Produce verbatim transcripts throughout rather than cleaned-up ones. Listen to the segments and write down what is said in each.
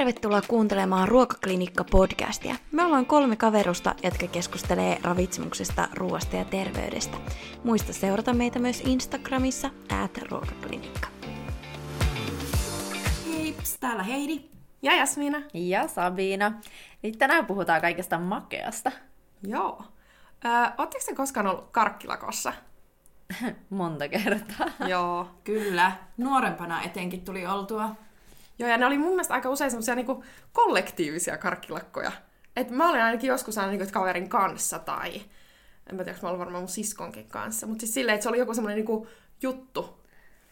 Tervetuloa kuuntelemaan Ruokaklinikka-podcastia. Me ollaan kolme kaverusta, jotka keskustelee ravitsemuksesta, ruoasta ja terveydestä. Muista seurata meitä myös Instagramissa, at ruokaklinikka. Heips, täällä Heidi. Ja Jasmina. Ja Sabina. Nyt tänään puhutaan kaikesta makeasta. Joo. Öö, ootteko te koskaan ollut karkkilakossa? Monta kertaa. Joo, kyllä. Nuorempana etenkin tuli oltua. Joo, ja ne oli mun mielestä aika usein semmoisia niinku kollektiivisia karkkilakkoja. Et mä olin ainakin joskus aina niinku kaverin kanssa tai... En mä tiedä, mä olin varmaan mun siskonkin kanssa. Mutta siis silleen, että se oli joku semmoinen niinku juttu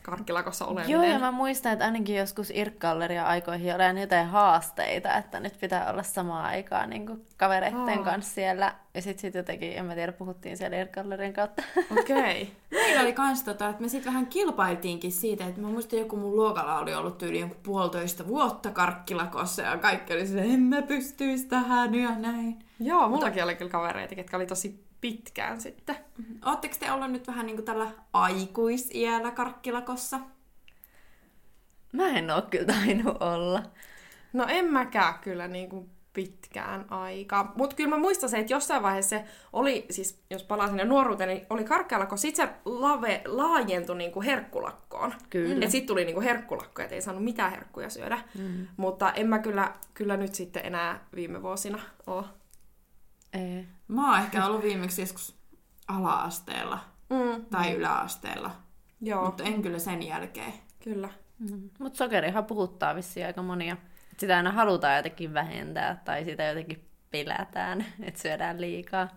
karkkilakossa oleminen. Joo, ja mä muistan, että ainakin joskus Irk-galleria aikoihin oli jotain haasteita, että nyt pitää olla samaan aikaan niinku kavereiden oh. kanssa siellä. Ja sit, sit jotenkin, en mä tiedä, puhuttiin siellä Irk-gallerian kautta. Okei. Okay. Meillä oli kans tota, että me sit vähän kilpailtiinkin siitä, että mä muistan, joku mun luokalla oli ollut yli joku puolitoista vuotta karkkilakossa ja kaikki oli silleen, en mä pystyis tähän ja näin. Joo, mullakin Mutta... oli kyllä kavereita, ketkä oli tosi pitkään sitten. Ootteko te olleet nyt vähän niin kuin tällä aikuisiällä karkkilakossa? Mä en oo kyllä tainnut olla. No en mäkään kyllä niin kuin pitkään aikaa. Mut kyllä mä muistan se, että jossain vaiheessa se oli, siis jos palaa sinne nuoruuteen, niin oli karkkilakko. Sit se lave, laajentui niin kuin herkkulakkoon. Kyllä. Et sit tuli niin kuin herkkulakko, et ei saanut mitään herkkuja syödä. Mm. Mutta en mä kyllä, kyllä nyt sitten enää viime vuosina oo. Ei. Mä oon ehkä ollut viimeksi joskus ala-asteella mm. tai yläasteella, Joo. mutta en kyllä sen jälkeen. Kyllä. Mm. Mutta sokerihan puhuttaa vissiin aika monia. Sitä aina halutaan jotenkin vähentää tai sitä jotenkin pelätään, että syödään liikaa.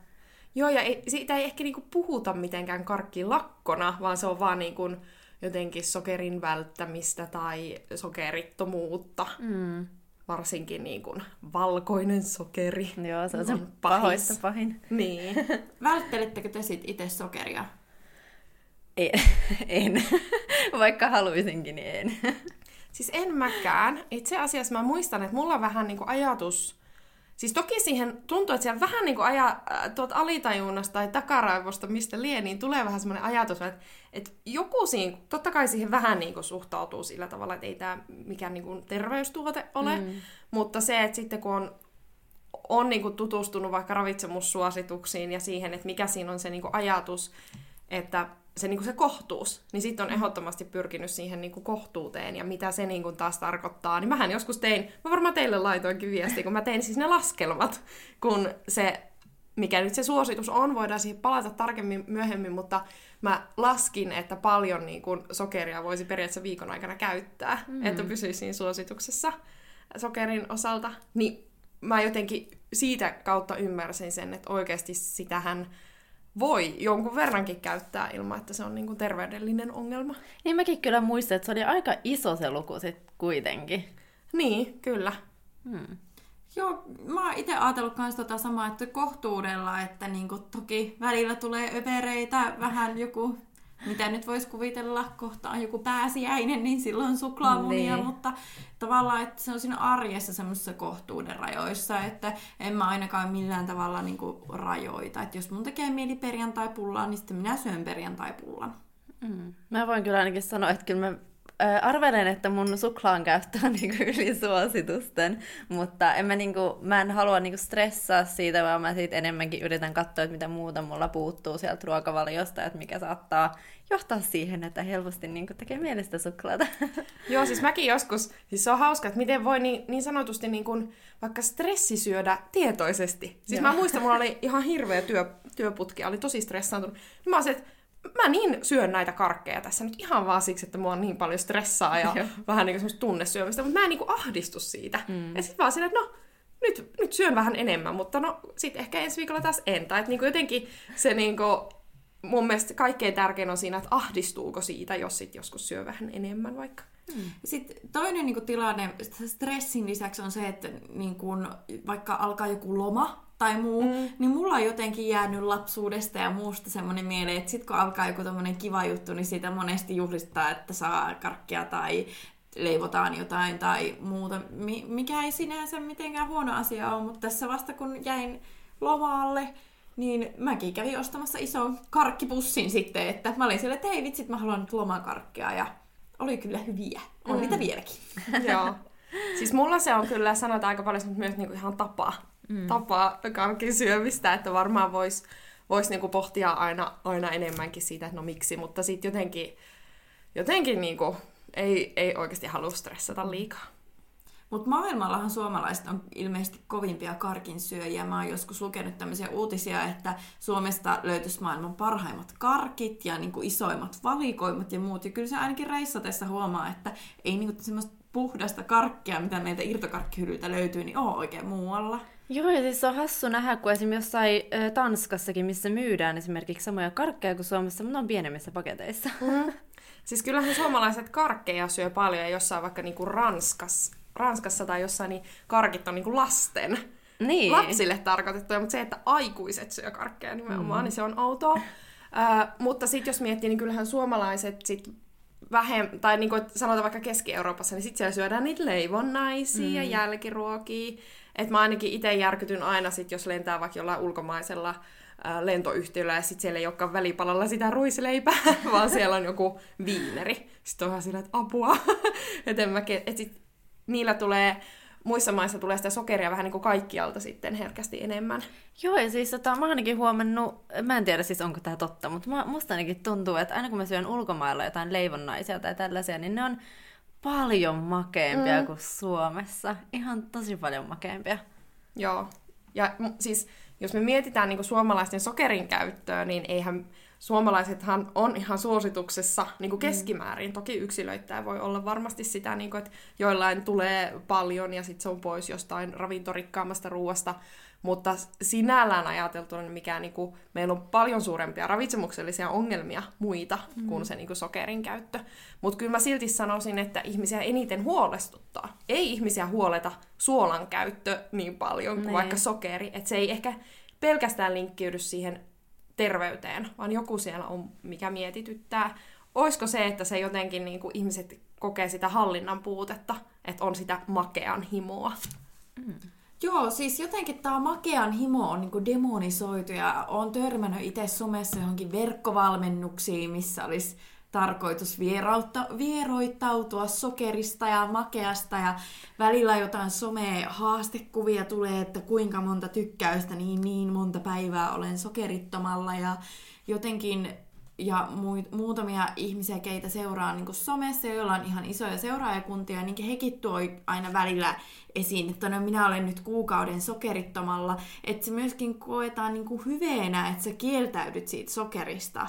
Joo, ja ei, siitä ei ehkä niinku puhuta mitenkään karkkilakkona, vaan se on vaan niinku jotenkin sokerin välttämistä tai sokerittomuutta. Mm. Varsinkin niin kuin valkoinen sokeri. Joo, se on se pahoista pahin. Niin. Välttelettekö te sit itse sokeria? En. en. Vaikka haluaisinkin, niin en. Siis en mäkään. Itse asiassa mä muistan, että mulla on vähän niin kuin ajatus... Siis toki siihen tuntuu, että siellä vähän niin kuin aja, tuot alitajunnasta tai takaraivosta, mistä lie, niin tulee vähän semmoinen ajatus, että, että joku siinä, totta kai siihen vähän niin kuin suhtautuu sillä tavalla, että ei tämä mikään niin kuin terveystuote ole, mm. mutta se, että sitten kun on, on niin kuin tutustunut vaikka ravitsemussuosituksiin ja siihen, että mikä siinä on se niin kuin ajatus, että se, niin kuin se kohtuus, niin sitten on ehdottomasti pyrkinyt siihen niin kuin kohtuuteen ja mitä se niin kuin taas tarkoittaa. Niin mähän joskus tein, mä varmaan teille laitoinkin viestiä, kun mä tein siis ne laskelmat, kun se, mikä nyt se suositus on, voidaan siihen palata tarkemmin myöhemmin, mutta mä laskin, että paljon niin kuin sokeria voisi periaatteessa viikon aikana käyttää, mm-hmm. että pysyisi siinä suosituksessa sokerin osalta. Niin mä jotenkin siitä kautta ymmärsin sen, että oikeasti sitähän voi jonkun verrankin käyttää ilman, että se on niinku terveydellinen ongelma. Niin mäkin kyllä muistan, että se oli aika iso se luku sitten kuitenkin. Niin, kyllä. Hmm. Joo, mä oon itse ajatellut myös tota samaa, että kohtuudella, että niinku toki välillä tulee övereitä, vähän joku, mitä nyt voisi kuvitella, kohtaan joku pääsiäinen, niin silloin suklaamunia, niin. Mutta tavallaan, että se on siinä arjessa semmoisissa kohtuuden rajoissa, että en mä ainakaan millään tavalla niinku rajoita. Että jos mun tekee mieli perjantai-pullaa, niin sitten minä syön perjantai-pullan. Mm. Mä voin kyllä ainakin sanoa, että kyllä mä arvelen, että mun suklaan käyttö on niinku yli suositusten, mutta en mä, niinku, mä en halua niinku stressaa siitä, vaan mä siitä enemmänkin yritän katsoa, että mitä muuta mulla puuttuu sieltä ruokavaliosta, että mikä saattaa johtaa siihen, että helposti niinku tekee mielestä suklaata. Joo, siis mäkin joskus, siis se on hauska, että miten voi niin, niin sanotusti niin kuin vaikka stressi syödä tietoisesti. Siis Joo. mä muistan, mulla oli ihan hirveä työ, työputki, oli tosi stressaantunut. Mä oon se, että mä niin syön näitä karkkeja tässä nyt ihan vaan siksi, että mua on niin paljon stressaa ja Joo. vähän niin kuin semmoista tunnesyömistä, mutta mä en niin kuin ahdistu siitä. Mm. Ja sit vaan silleen, että no, nyt, nyt syön vähän enemmän, mutta no, sit ehkä ensi viikolla taas en. Tai että niin kuin jotenkin se niin kuin, mun mielestä kaikkein tärkein on siinä, että ahdistuuko siitä, jos sit joskus syö vähän enemmän vaikka. Mm. Sitten toinen niin kuin tilanne stressin lisäksi on se, että niin kuin, vaikka alkaa joku loma, tai muu, mm. niin mulla on jotenkin jäänyt lapsuudesta ja muusta semmoinen mieleen, että sit kun alkaa joku tommonen kiva juttu, niin siitä monesti juhlistaa, että saa karkkia tai leivotaan jotain tai muuta, mikä ei sinänsä mitenkään huono asia ole, mutta tässä vasta kun jäin lomaalle, niin mäkin kävin ostamassa ison karkkipussin sitten, että mä olin siellä, että hei vitsit, mä haluan nyt lomakarkkia ja oli kyllä hyviä, on mm. niitä vieläkin. Joo. Siis mulla se on kyllä, sanotaan aika paljon, mutta myös niinku ihan tapa, mm. tapa karkin syömistä, että varmaan voisi vois niinku pohtia aina, aina enemmänkin siitä, että no miksi, mutta sitten jotenkin, jotenkin niinku, ei, ei oikeasti halua stressata liikaa. Mutta maailmallahan suomalaiset on ilmeisesti kovimpia karkinsyöjiä. Mä oon joskus lukenut tämmöisiä uutisia, että Suomesta löytyisi maailman parhaimmat karkit ja niinku isoimmat valikoimat ja muut. Ja kyllä se ainakin reissatessa huomaa, että ei niinku semmoista puhdasta karkkia, mitä meiltä irtokarkkihyllyltä löytyy, niin oo oikein muualla. Joo, ja siis se on hassu nähdä, kun esimerkiksi jossain Tanskassakin, missä myydään esimerkiksi samoja karkkeja kuin Suomessa, mutta ne on pienemmissä paketeissa. Mm. Siis kyllähän suomalaiset karkkeja syö paljon, ja jossain vaikka niinku Ranskassa, Ranskassa tai jossain, niin karkit on niinku lasten, niin. lapsille tarkoitettuja, mutta se, että aikuiset syö karkkeja nimenomaan, mm. niin se on outoa. Ö, mutta sitten jos miettii, niin kyllähän suomalaiset sitten vähemmän, tai niin kuin sanotaan vaikka Keski-Euroopassa, niin sitten siellä syödään niitä leivonnaisia mm. ja jälkiruokia. Että mä ainakin itse järkytyn aina sit, jos lentää vaikka jollain ulkomaisella ä, lentoyhtiöllä, ja sitten siellä ei olekaan välipalalla sitä ruisleipää, vaan siellä on joku viineri. Sitten onhan sillä, että apua. Että et sitten niillä tulee, muissa maissa tulee sitä sokeria vähän niin kuin kaikkialta sitten herkästi enemmän. Joo, ja siis tota, mä ainakin huomannut, mä en tiedä siis onko tää totta, mutta mä, musta ainakin tuntuu, että aina kun mä syön ulkomailla jotain leivonnaisia tai tällaisia, niin ne on paljon makeampia mm. kuin Suomessa. Ihan tosi paljon makeampia. Joo, ja m- siis jos me mietitään niin kuin suomalaisten sokerin käyttöä, niin eihän suomalaisethan on ihan suosituksessa niin kuin keskimäärin. Toki yksilöittäin voi olla varmasti sitä, niin kuin, että joillain tulee paljon ja sitten se on pois jostain ravintorikkaammasta ruoasta. Mutta sinällään ajateltuna, niin mikä, niin kuin, meillä on paljon suurempia ravitsemuksellisia ongelmia muita mm. kuin se niin kuin sokerin käyttö. Mutta kyllä mä silti sanoisin, että ihmisiä eniten huolestuttaa. Ei ihmisiä huoleta suolan käyttö niin paljon kuin ne. Vaikka sokeri. Että se ei ehkä pelkästään linkkiydy siihen terveyteen, vaan joku siellä on, mikä mietityttää. Olisiko se, että se jotenkin niin kuin ihmiset kokee sitä hallinnan puutetta, että on sitä makean himoa? Mm. Joo, siis jotenkin tämä makean himo on niin kuin demonisoitu, ja olen törmännyt itse somessa johonkin verkkovalmennuksiin, missä olisi tarkoitus vierauta- vieroittautua sokerista ja makeasta, ja välillä jotain some-haastekuvia tulee, että kuinka monta tykkäystä, niin niin monta päivää olen sokerittomalla, ja jotenkin, ja mu- muutamia ihmisiä, keitä seuraa niin kuin somessa, joilla on ihan isoja seuraajakuntia, niin hekin tuo aina välillä esiin, että no minä olen nyt kuukauden sokerittomalla, että se myöskin koetaan niin kuin hyveenä, että sä kieltäydyt siitä sokerista.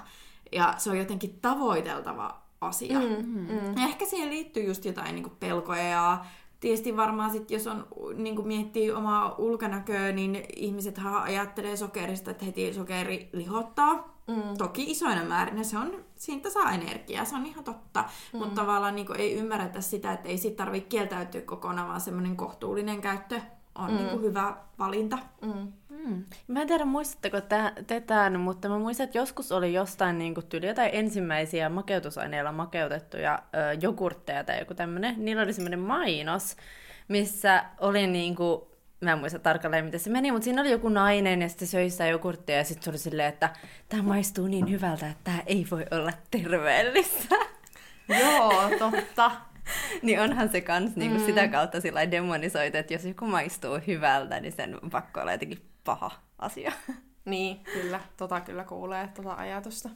Ja se on jotenkin tavoiteltava asia. Mm, mm. Ehkä siihen liittyy just jotain niin kuin pelkoja. Ja tietysti varmaan sitten, jos on, niin kuin miettii omaa ulkonäköä, niin ihmiset ajattelee sokerista, että heti sokeri lihottaa. Mm. Toki isoina määrinä se on, siitä saa energiaa, se on ihan totta. Mm. Mutta tavallaan niin kuin ei ymmärretä sitä, että ei siitä tarvitse kieltäytyä kokonaan, vaan semmoinen kohtuullinen käyttö on mm. niin kuin hyvä valinta. Mm. Hmm. Mä en tiedä, muistatteko tätä, mutta mä muistan, että joskus oli jostain niin kuin tyyli jotain ensimmäisiä makeutusaineilla makeutettuja ö, jogurtteja tai joku tämmönen. Niillä oli semmoinen mainos, missä oli niin kuin, mä en muista tarkalleen, miten se meni, mutta siinä oli joku nainen ja sitten söi sitä jogurttia ja sitten se oli silleen, että tää maistuu niin hyvältä, että tää ei voi olla terveellistä. Joo, totta. Niin onhan se kans niinku mm. sitä kautta sillai demonisoitu, että jos joku maistuu hyvältä, niin sen on pakko olla jotenkin paha asia. Niin, kyllä. Tota kyllä kuulee, tota ajatusta.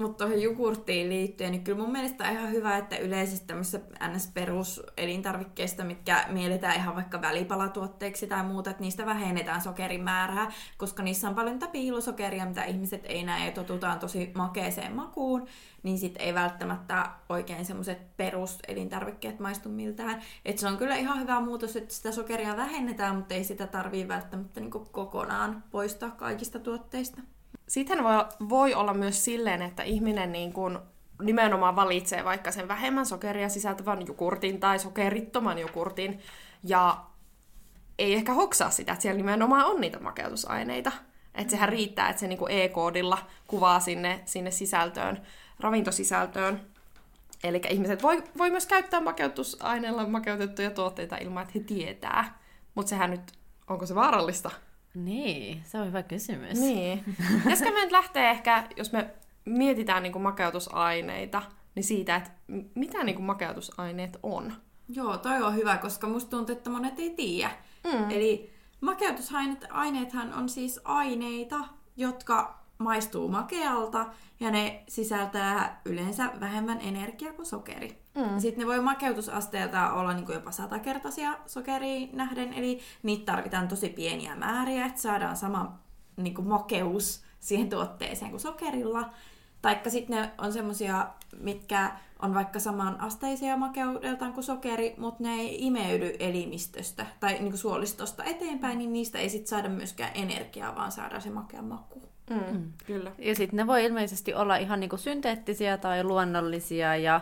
Mutta tuohon jogurttiin liittyen, niin kyllä mun mielestä on ihan hyvä, että yleisesti tämmöisissä N S-peruselintarvikkeista, mitkä mielletään ihan vaikka välipalatuotteeksi tai muuta, että niistä vähennetään sokerin määrää, koska niissä on paljon niitä piilosokeria, mitä ihmiset ei näe ja totutaan tosi makeeseen makuun, niin sit ei välttämättä oikein semmoiset peruselintarvikkeet maistu miltään. Että se on kyllä ihan hyvä muutos, että sitä sokeria vähennetään, mutta ei sitä tarvii välttämättä niin kuin kokonaan poistaa kaikista tuotteista. Sitten voi olla myös silleen, että ihminen niin kuin nimenomaan valitsee vaikka sen vähemmän sokeria sisältävän jogurtin tai sokerittoman jogurtin, ja ei ehkä hoksaa sitä, että siellä nimenomaan on niitä makeutusaineita. Että sehän riittää, että se niin kuin E-koodilla kuvaa sinne, sinne sisältöön, ravintosisältöön. Eli ihmiset voi, voi myös käyttää makeutusaineilla makeutettuja tuotteita ilman, että he tietää. Mutta sehän nyt, onko se vaarallista? Niin, se on hyvä kysymys. Niin. Pitäisikö me nyt lähteä ehkä, jos me mietitään niin kuin makeutusaineita, niin siitä, että mitä niin kuin makeutusaineet on? Joo, toi on hyvä, koska musta tuntuu, että monet ei tiedä. Mm. Eli makeutusaineethan on siis aineita, jotka maistuu makealta ja ne sisältää yleensä vähemmän energiaa kuin sokeri. Mm. Sitten ne voi makeutusasteelta olla niin kuin jopa satakertaisia sokeriin nähden, eli niitä tarvitaan tosi pieniä määriä, että saadaan sama niin kuin makeus siihen tuotteeseen kuin sokerilla. Taikka sitten ne on semmoisia, mitkä on vaikka saman asteisia makeudeltaan kuin sokeri, mutta ne ei imeydy elimistöstä tai niin kuin suolistosta eteenpäin, niin niistä ei sitten saada myöskään energiaa, vaan saadaan se makea maku. Mm. Kyllä. Ja sitten ne voi ilmeisesti olla ihan niinku synteettisiä tai luonnollisia ja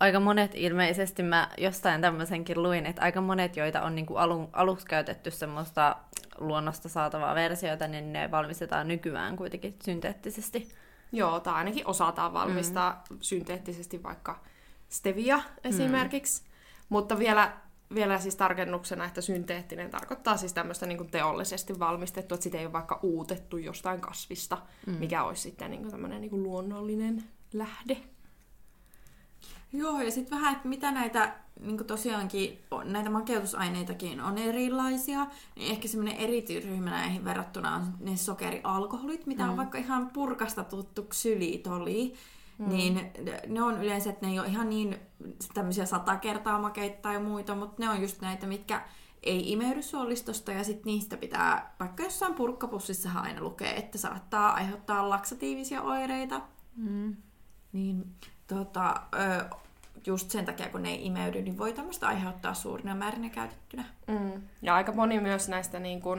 aika monet ilmeisesti, mä jostain tämmöisenkin luin, että aika monet, joita on niinku alu, aluksi käytetty semmoista luonnosta saatavaa versiota, niin ne valmistetaan nykyään kuitenkin synteettisesti. Joo, tai ainakin osataan valmistaa mm-hmm. synteettisesti vaikka stevia esimerkiksi, mm-hmm. mutta vielä... Vielä siis tarkennuksena, että synteettinen tarkoittaa siis tämmöistä niin kuin teollisesti valmistettua, että sitä ei ole vaikka uutettu jostain kasvista, mm. mikä olisi sitten niin kuin tämmöinen niin kuin luonnollinen lähde. Joo, ja sitten vähän, että mitä näitä niin kuin tosiaankin, näitä makeutusaineitakin on erilaisia, niin ehkä semmoinen erityisryhmä näihin verrattuna on ne sokerialkoholit, mitä mm. on vaikka ihan purkasta tuttu ksylitoli. Mm. Niin ne on yleensä, että ne ei ole ihan niin tämmöisiä sata kertaa makeita tai muita, mutta ne on just näitä, mitkä ei imeydy suolistosta ja sitten niistä pitää, vaikka jossain purkkapussissahan aina lukee, että saattaa aiheuttaa laksatiivisia oireita. Mm. Niin tota, just sen takia, kun ne ei imeydy, niin voi tämmöistä aiheuttaa suurina määrinä käytettynä. Mm. Ja aika moni myös näistä niin kun,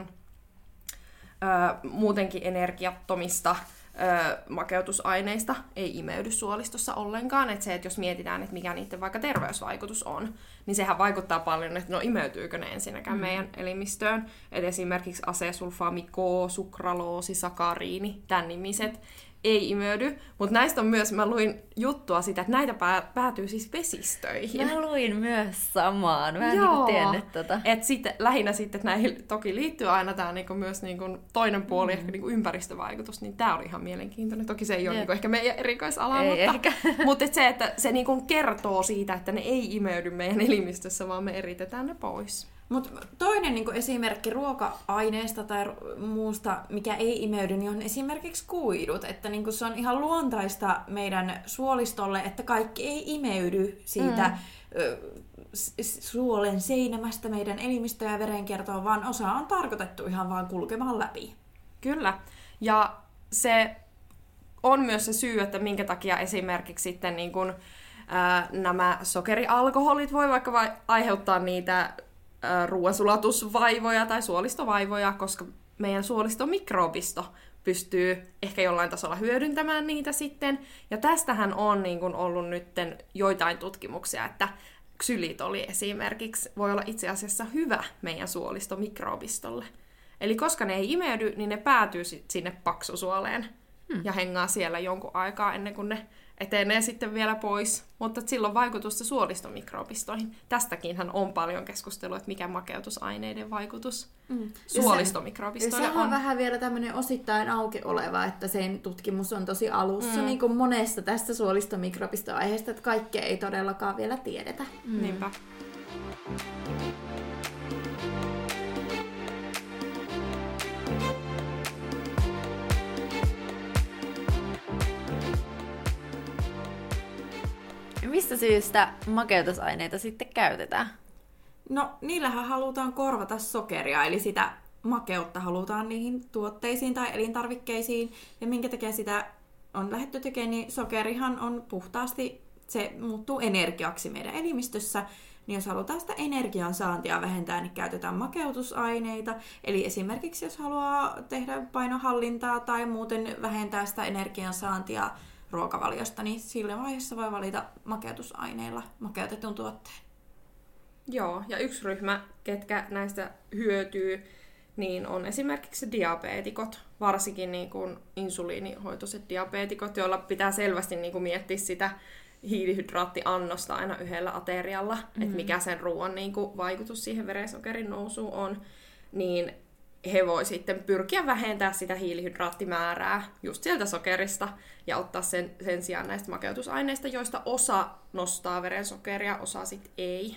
ö, muutenkin energiattomista makeutusaineista ei imeydy suolistossa ollenkaan. Että se, että jos mietitään, että mikä niiden vaikka terveysvaikutus on, niin sehän vaikuttaa paljon, että no imeytyykö ne ensinnäkään mm. meidän elimistöön. Et esimerkiksi asesulfaami, K, sukraloosi, sakariini, tämän nimiset ei imeydy. Mutta näistä on myös, mä luin juttua sitä, että näitä pää- päätyy siis vesistöihin. Mä luin myös samaan. Mä en niinku tiennyt tota. Et sit, lähinnä sitten, että näihin toki liittyy aina tämä niinku myös niinku toinen puoli, mm. ehkä niinku ympäristövaikutus, niin tämä oli ihan mielenkiintoinen. Toki se ei ole niinku ehkä meidän erikoisala, ei mutta, mutta et se, että se niinku kertoo siitä, että ne ei imeydy meidän elimistössä, vaan me eritetään ne pois. Mutta toinen niinku esimerkki ruoka-aineesta tai muusta, mikä ei imeydy, niin on esimerkiksi kuidut. Että niinku se on ihan luontaista meidän suolistolle, että kaikki ei imeydy siitä mm. ö, suolen seinämästä meidän elimistöä ja verenkiertoon, vaan osa on tarkoitettu ihan vaan kulkemaan läpi. Kyllä. Ja se on myös se syy, että minkä takia esimerkiksi sitten niin kun, ää, nämä sokerialkoholit voi vaikka vai- aiheuttaa niitä... ruoansulatusvaivoja tai suolistovaivoja, koska meidän suolistomikrobisto pystyy ehkä jollain tasolla hyödyntämään niitä sitten. Ja tästähän on niin kuin ollut nyt joitain tutkimuksia, että ksylitoli esimerkiksi voi olla itse asiassa hyvä meidän suolistomikrobistolle. Eli koska ne ei imeydy, niin ne päätyy sinne paksusuoleen hmm. ja hengaa siellä jonkun aikaa ennen kuin ne etenee sitten vielä pois, mutta silloin vaikutusta suolistomikrobistoihin. Tästäkinhän on paljon keskustelua, että mikä makeutusaineiden vaikutus mm. suolistomikrobistoille se, on. Se on vähän vielä tämmöinen osittain auki oleva, että sen tutkimus on tosi alussa mm. niin kuin monesta tästä suolistomikrobistoaiheesta, että kaikkea ei todellakaan vielä tiedetä. Mm. Niinpä. Mistä syystä makeutusaineita sitten käytetään? No, niillähän halutaan korvata sokeria, eli sitä makeutta halutaan niihin tuotteisiin tai elintarvikkeisiin. Ja minkä takia sitä on lähdetty tekemään, niin sokerihan on puhtaasti, se muuttuu energiaksi meidän elimistössä. Niin jos halutaan sitä energiansaantia vähentää, niin käytetään makeutusaineita. Eli esimerkiksi jos haluaa tehdä painohallintaa tai muuten vähentää sitä energiansaantia ruokavaliosta, niin sillä vaiheessa voi valita makeutusaineilla makeutetun tuotteen. Joo, ja yksi ryhmä, ketkä näistä hyötyy, niin on esimerkiksi diabeetikot, varsinkin niin kuin insuliinihoitoiset diabeetikot, joilla pitää selvästi niin kuin miettiä sitä hiilihydraattiannosta aina yhdellä aterialla, mm-hmm. että mikä sen ruoan niin kuin vaikutus siihen verensokerin nousuun on, niin he voi sitten pyrkiä vähentämään sitä hiilihydraattimäärää just sieltä sokerista ja ottaa sen, sen sijaan näistä makeutusaineista, joista osa nostaa verensokeria, osa sitten ei.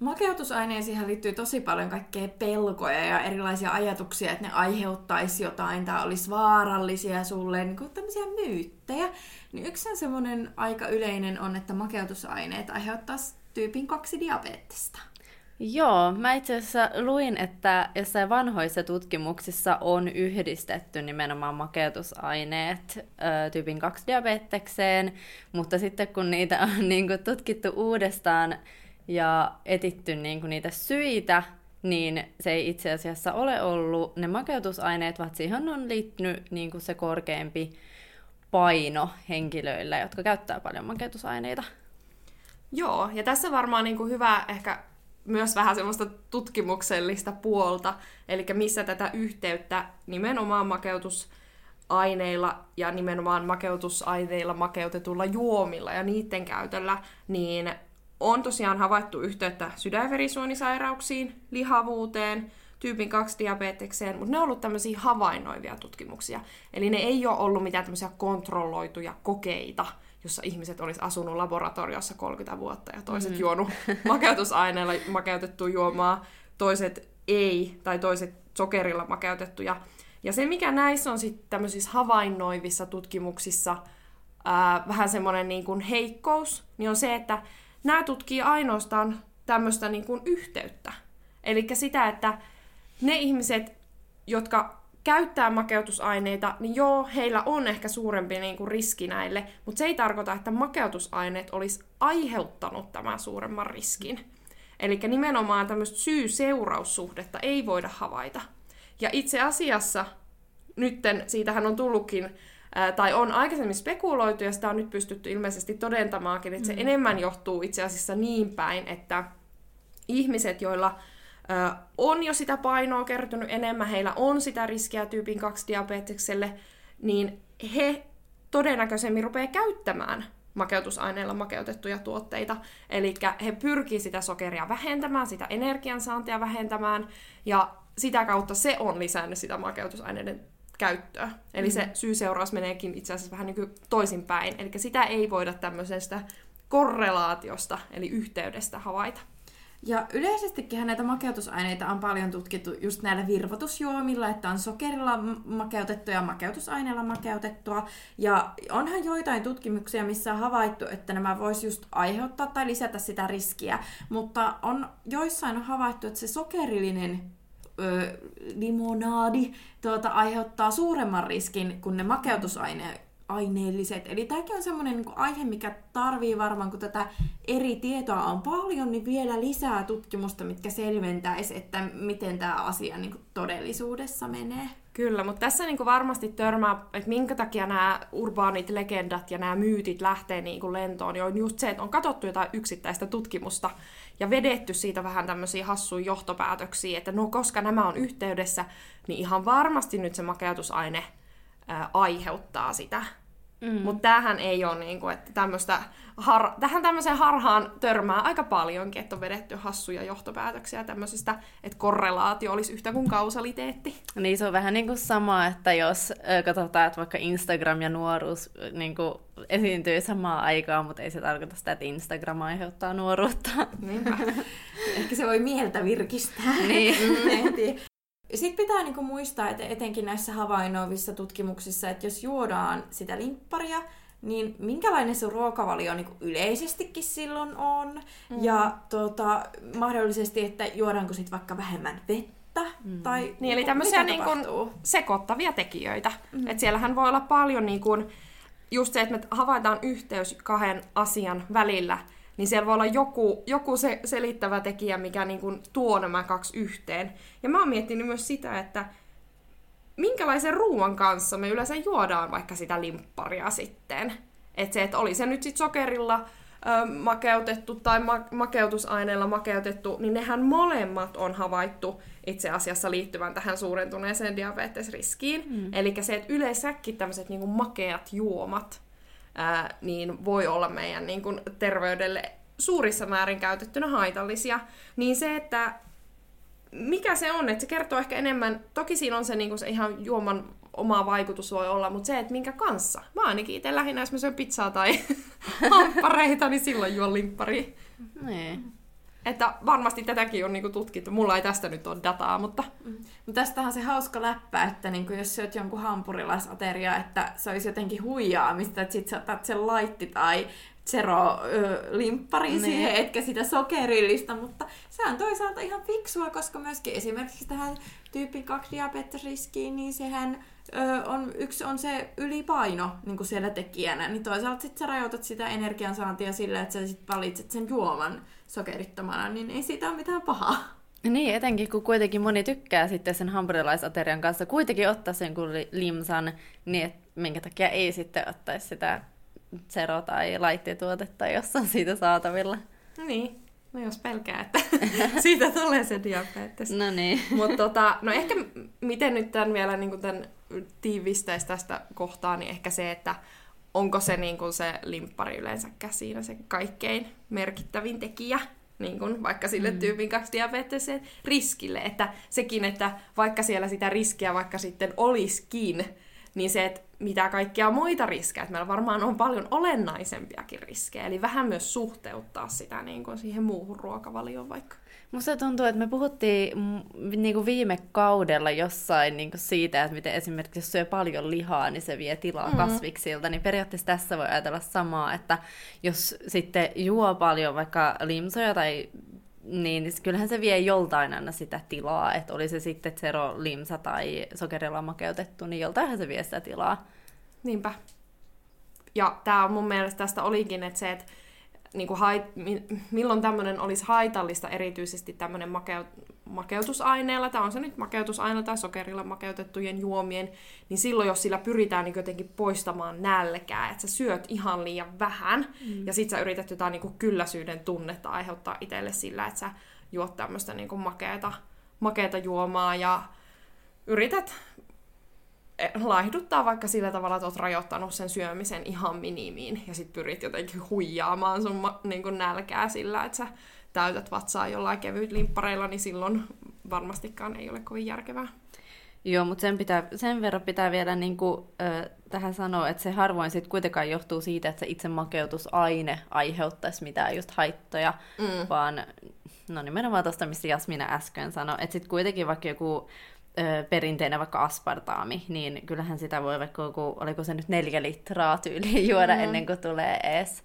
Makeutusaineisiin liittyy tosi paljon kaikkea pelkoja ja erilaisia ajatuksia, että ne aiheuttaisi jotain tai olisi vaarallisia sulle, niin kuin tämmöisiä myyttejä. Niin yksi on semmoinen aika yleinen on, että makeutusaineet aiheuttaisi tyypin kaksi diabetesta. Joo, mä itse asiassa luin, että jossain vanhoissa tutkimuksissa on yhdistetty nimenomaan makeutusaineet ö, tyypin kaksi diabetekseen, mutta sitten kun niitä on niin kuin tutkittu uudestaan ja etitty niin kuin niitä syitä, niin se ei itse asiassa ole ollut ne makeutusaineet, vaan siihen on liittynyt niin kuin se korkeampi paino henkilöillä, jotka käyttää paljon makeutusaineita. Joo, ja tässä varmaan niin kuin hyvä ehkä myös vähän semmoista tutkimuksellista puolta, eli missä tätä yhteyttä nimenomaan makeutusaineilla ja nimenomaan makeutusaineilla makeutetulla juomilla ja niiden käytöllä, niin on tosiaan havaittu yhteyttä sydänverisuonisairauksiin, lihavuuteen, tyypin kaksi diabetekseen, mutta ne on ollut tämmöisiä havainnoivia tutkimuksia. Eli ne ei ole ollut mitään tämmöisiä kontrolloituja kokeita, jossa ihmiset olisi asunut laboratoriossa kolmekymmentä vuotta ja toiset mm. juonut makeutusaineilla makeutettua juomaa, toiset ei, tai toiset sokerilla makeutettuja. Ja se, mikä näissä on sitten tämmöisissä havainnoivissa tutkimuksissa ää, vähän semmoinen niin kuin heikkous, niin on se, että nämä tutkii ainoastaan tämmöistä niin kuin yhteyttä. Eli sitä, että ne ihmiset, jotka käyttää makeutusaineita, niin joo, heillä on ehkä suurempi niin kuin riski näille, mutta se ei tarkoita, että makeutusaineet olisi aiheuttanut tämän suuremman riskin. Eli nimenomaan tämmöistä syy-seuraussuhdetta ei voida havaita. Ja itse asiassa, nytten siitähän on tullutkin, ää, tai on aikaisemmin spekuloitu, ja sitä on nyt pystytty ilmeisesti todentamaankin, että se mm-hmm. enemmän johtuu itse asiassa niin päin, että ihmiset, joilla on jo sitä painoa kertynyt enemmän, heillä on sitä riskiä tyypin kaksi diabetekselle, niin he todennäköisemmin rupeaa käyttämään makeutusaineilla makeutettuja tuotteita. Eli he pyrkii sitä sokeria vähentämään, sitä energiansaantia vähentämään, ja sitä kautta se on lisännyt sitä makeutusaineiden käyttöä. Eli mm-hmm. se syy-seuraus meneekin itse asiassa vähän niin kuin toisinpäin. Eli sitä ei voida tämmöisestä korrelaatiosta, eli yhteydestä havaita. Ja yleisestikin näitä makeutusaineita on paljon tutkittu just näillä virvoitusjuomilla, että on sokerilla makeutettua ja makeutusaineilla makeutettua. Ja onhan joitain tutkimuksia, missä on havaittu, että nämä vois just aiheuttaa tai lisätä sitä riskiä. Mutta on joissain on havaittu, että se sokerillinen ö, limonaadi tuota, aiheuttaa suuremman riskin kuin ne makeutusaineet. Aineelliset. Eli tämäkin on semmoinen niin kuin aihe, mikä tarvii varmaan, kun tätä eri tietoa on paljon, niin vielä lisää tutkimusta, mitkä selventäisi, että miten tämä asia niin kuin todellisuudessa menee. Kyllä, mutta tässä niin kuin varmasti törmää, että minkä takia nämä urbaanit legendat ja nämä myytit lähtee niin kuin lentoon, niin on just se, että on katsottu jotain yksittäistä tutkimusta ja vedetty siitä vähän tämmöisiä hassuja johtopäätöksiä, että no koska nämä on yhteydessä, niin ihan varmasti nyt se makeutusaine Ää, aiheuttaa sitä. Mm. Mutta tämähän ei ole niinku, että tämmöistä, har... tähän tämmöiseen harhaan törmää aika paljonkin, että on vedetty hassuja johtopäätöksiä tämmöisestä, että korrelaatio olisi yhtä kuin kausaliteetti. Niin se on vähän niin kuin sama, että jos katsotaan, että vaikka Instagram ja nuoruus niin kuin esiintyy samaan aikaan, mutta ei se tarkoita sitä, että Instagram aiheuttaa nuoruutta. Niinpä. Ehkä se voi mieltä virkistää. Niin. Sitten pitää niinku muistaa, että etenkin näissä havainnoivissa tutkimuksissa, että jos juodaan sitä limpparia, niin minkälainen se ruokavalio niinku yleisestikin silloin on. Mm. Ja tuota, mahdollisesti, että juodaanko sitten vaikka vähemmän vettä. Mm. Tai niin, niin, eli tämmöisiä niinku sekoittavia tekijöitä. Mm. Et siellähän voi olla paljon niinku, just se, että me havaitaan yhteys kahden asian välillä. Niin siellä voi olla joku, joku se selittävä tekijä, mikä niin kuin tuo nämä kaksi yhteen. Ja mä oon miettinyt myös sitä, että minkälaisen ruoan kanssa me yleensä juodaan vaikka sitä limpparia sitten. Että se, että oli se nyt sit sokerilla ö, makeutettu tai ma- makeutusaineella makeutettu, niin nehän molemmat on havaittu itse asiassa liittyvän tähän suurentuneeseen diabetesriskiin. Mm. Eli se, että yleensäkin tämmöiset niin kuin makeat juomat, Ää, niin voi olla meidän niin kun, terveydelle suurissa määrin käytettynä haitallisia, niin se, että mikä se on, että se kertoo ehkä enemmän, toki siinä on se, niin kun, se ihan juoman oma vaikutus voi olla, mutta se, että minkä kanssa. Mä ainakin itse lähinnä, jos mä syön pizzaa tai hamppareita, niin silloin juon limpparia. Nee. Että varmasti tätäkin on niinku tutkittu. Mulla ei tästä nyt ole dataa, mutta... Mm. Tästähän se hauska läppä, että niinku jos syöt jonkun hampurilasateriaa, että se olisi jotenkin huijaamista, että sit sä otat sen laitti tai zero ö, limppari siihen, etkä sitä sokerillista, mutta se on toisaalta ihan fiksua, koska myöskin esimerkiksi tähän tyypin kaksi diabetesriskiin, niin sehän ö, on, yksi on se ylipaino niin siellä tekijänä, niin toisaalta sit sä rajoitat sitä energiansaantia sillä, että sä sit valitset sen juoman sokerittomana, niin ei siitä ole mitään pahaa. Niin, etenkin kun kuitenkin moni tykkää sitten sen hampurilaisaterian kanssa kuitenkin ottaa sen kuin limsan, niin et, minkä takia ei sitten ottaisi sitä zero- tai laittituotetta, jos on siitä saatavilla. No niin, no jos pelkää, että siitä tulee se diabetes. No niin. Mutta tota, no ehkä miten nyt tämän vielä niin tämän tiivistäisi tästä kohtaa, niin ehkä se, että onko se, niin kuin se limppari yleensäkään siinä se kaikkein merkittävin tekijä, niin kuin vaikka sille mm. tyypin kaksi diabeteseen riskille, että sekin, että vaikka siellä sitä riskiä vaikka sitten olisikin, niin se, että mitä kaikkia muita riskejä, että meillä varmaan on paljon olennaisempiakin riskejä, eli vähän myös suhteuttaa sitä niin kuin siihen muuhun ruokavalioon vaikka. Musta tuntuu, että me puhuttiin niin kuin viime kaudella jossain niin kuin siitä, että miten esimerkiksi jos syö paljon lihaa, niin se vie tilaa mm-hmm. kasviksilta, niin periaatteessa tässä voi ajatella samaa, että jos sitten juo paljon vaikka limsoja tai niin, niin kyllähän se vie joltain aina sitä tilaa, että oli se sitten zero, limsa tai sokerilla makeutettu, niin joltainhan se vie sitä tilaa. Niinpä. Ja tämä on mun mielestä tästä olikin, että se, että niinku hait, milloin tämmöinen olisi haitallista, erityisesti tämmöinen makeu, makeutusaineella, tai on se nyt makeutusaineella tai sokerilla makeutettujen juomien, niin silloin jos sillä pyritään niin jotenkin poistamaan nälkää, että sä syöt ihan liian vähän, mm. ja sit sä yrität jotain niin kuin kylläisyyden tunnetta aiheuttaa itselle sillä, että sä juot tämmöistä niin kuin makeata, makeata juomaa, ja yrität laihduttaa vaikka sillä tavalla, että oot rajoittanut sen syömisen ihan minimiin ja sit pyrit jotenkin huijaamaan sun ma- niin kuin nälkää sillä, että sä täytät vatsaa jollain kevyt limppareilla, niin silloin varmastikaan ei ole kovin järkevää. Joo, mutta sen, pitää, sen verran pitää vielä niin kuin, äh, tähän sanoa, että se harvoin sit kuitenkaan johtuu siitä, että se itse makeutusaine aiheuttaisi mitään just haittoja, mm. vaan no nimenomaan tuosta, mistä Jasmina äsken sanoi, että sit kuitenkin vaikka joku perinteinä vaikka aspartaami, niin kyllähän sitä voi vaikka, joku, oliko se nyt neljä litraa tyyliin juoda mm-hmm. ennen kuin tulee edes.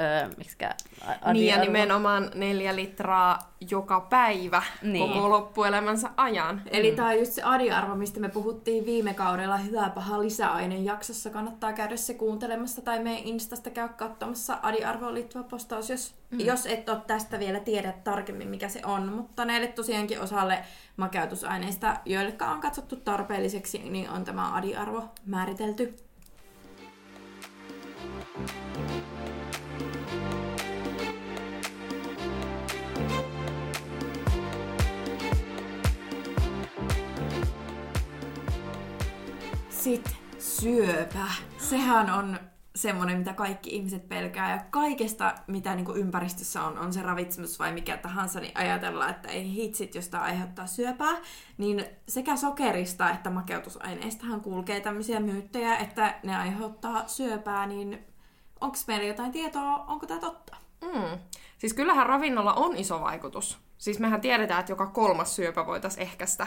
Öö, miksikä, adi- niin ja nimenomaan neljä litraa joka päivä niin. Koko loppuelämänsä ajan. Eli mm. tämä on just se adiarvo, mistä me puhuttiin viime kaudella Hyvä paha lisäaine jaksossa. Kannattaa käydä se kuuntelemassa tai meidän Instasta käy katsomassa adiarvoon liittyvä postaus, jos, mm. jos et ole tästä vielä tiedä tarkemmin mikä se on. Mutta näille tosiaankin osalle makeutusaineista, joilleka on katsottu tarpeelliseksi, niin on tämä adiarvo määritelty. Sitten syöpä. Sehän on semmoinen, mitä kaikki ihmiset pelkää. Ja kaikesta, mitä niinku ympäristössä on, on se ravitsemus vai mikä tahansa, niin ajatellaan, että ei hitsit, jos tämä aiheuttaa syöpää. Niin sekä sokerista että makeutusaineistahan kulkee tämmöisiä myyttejä, että ne aiheuttaa syöpää. Niin onko meillä jotain tietoa? Onko tämä totta? Mm. Siis kyllähän ravinnolla on iso vaikutus. Siis mehän tiedetään, että joka kolmas syöpä voitaisiin ehkäistä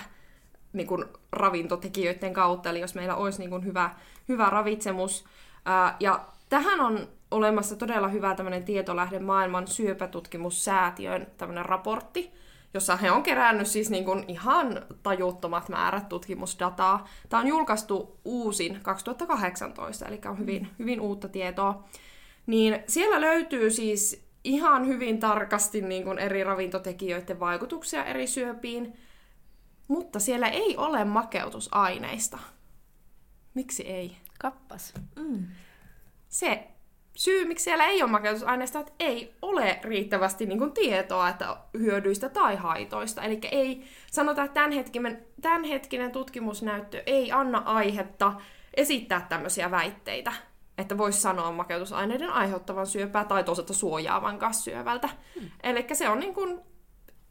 niin kuin ravintotekijöiden kautta, eli jos meillä olisi niin kuin hyvä, hyvä ravitsemus. Ää, ja tähän on olemassa todella hyvä tämmöinen tietolähde maailman syöpätutkimussäätiön tämmöinen raportti, jossa he on kerännyt siis niin kuin ihan tajuttomat määrät tutkimusdataa. Tämä on julkaistu uusin kaksituhattakahdeksantoista, eli on hyvin, hyvin uutta tietoa. Niin siellä löytyy siis ihan hyvin tarkasti niin kuin eri ravintotekijöiden vaikutuksia eri syöpiin, mutta siellä ei ole makeutusaineista. Miksi ei? Kappas. Mm. Se syy, miksi siellä ei ole makeutusaineista, että ei ole riittävästi niin kuin tietoa että hyödyistä tai haitoista. Eli ei, sanotaan, että tämänhetkinen, tämänhetkinen tutkimusnäyttö ei anna aihetta esittää tämmöisiä väitteitä, että voisi sanoa makeutusaineiden aiheuttavan syöpää tai toisaalta suojaavan kanssa syövältä. Mm. Eli se on niin kuin...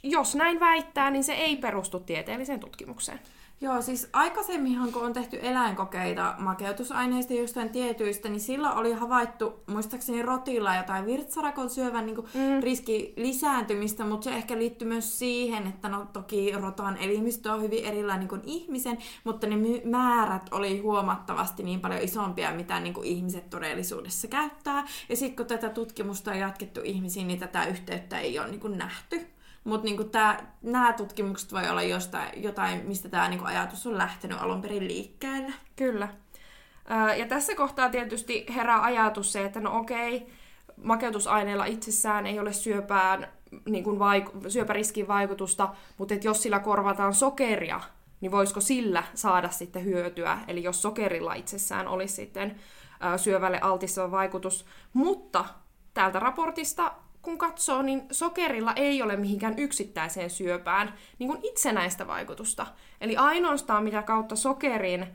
Jos näin väittää, niin se ei perustu tieteelliseen tutkimukseen. Joo, siis aikaisemminhan kun on tehty eläinkokeita makeutusaineista jostain tietyistä, niin silloin oli havaittu, muistaakseni rotilla jotain virtsarakon syövän niin mm. riski lisääntymistä, mutta se ehkä liittyy myös siihen, että no toki rotan elimistö on hyvin erilainen kuin ihmisen, mutta ne määrät oli huomattavasti niin paljon isompia, mitä niin kuin ihmiset todellisuudessa käyttää. Ja sitten kun tätä tutkimusta on jatkettu ihmisiin, niin tätä yhteyttä ei ole niin kuin nähty. Mutta niinku nämä tutkimukset voi olla jostain, jotain, mistä tämä niinku ajatus on lähtenyt alun perin liikkeelle. Kyllä. Ja tässä kohtaa tietysti herää ajatus se, että no okei, makeutusaineilla itsessään ei ole syöpään, niinku vaik- syöpäriskiin vaikutusta, mutta et jos sillä korvataan sokeria, niin voisiko sillä saada sitten hyötyä? Eli jos sokerilla itsessään olisi sitten syövälle altistava vaikutus. Mutta täältä raportista kun katsoo, niin sokerilla ei ole mihinkään yksittäiseen syöpään niin kuin itsenäistä vaikutusta. Eli ainoastaan mitä kautta sokerin, äh,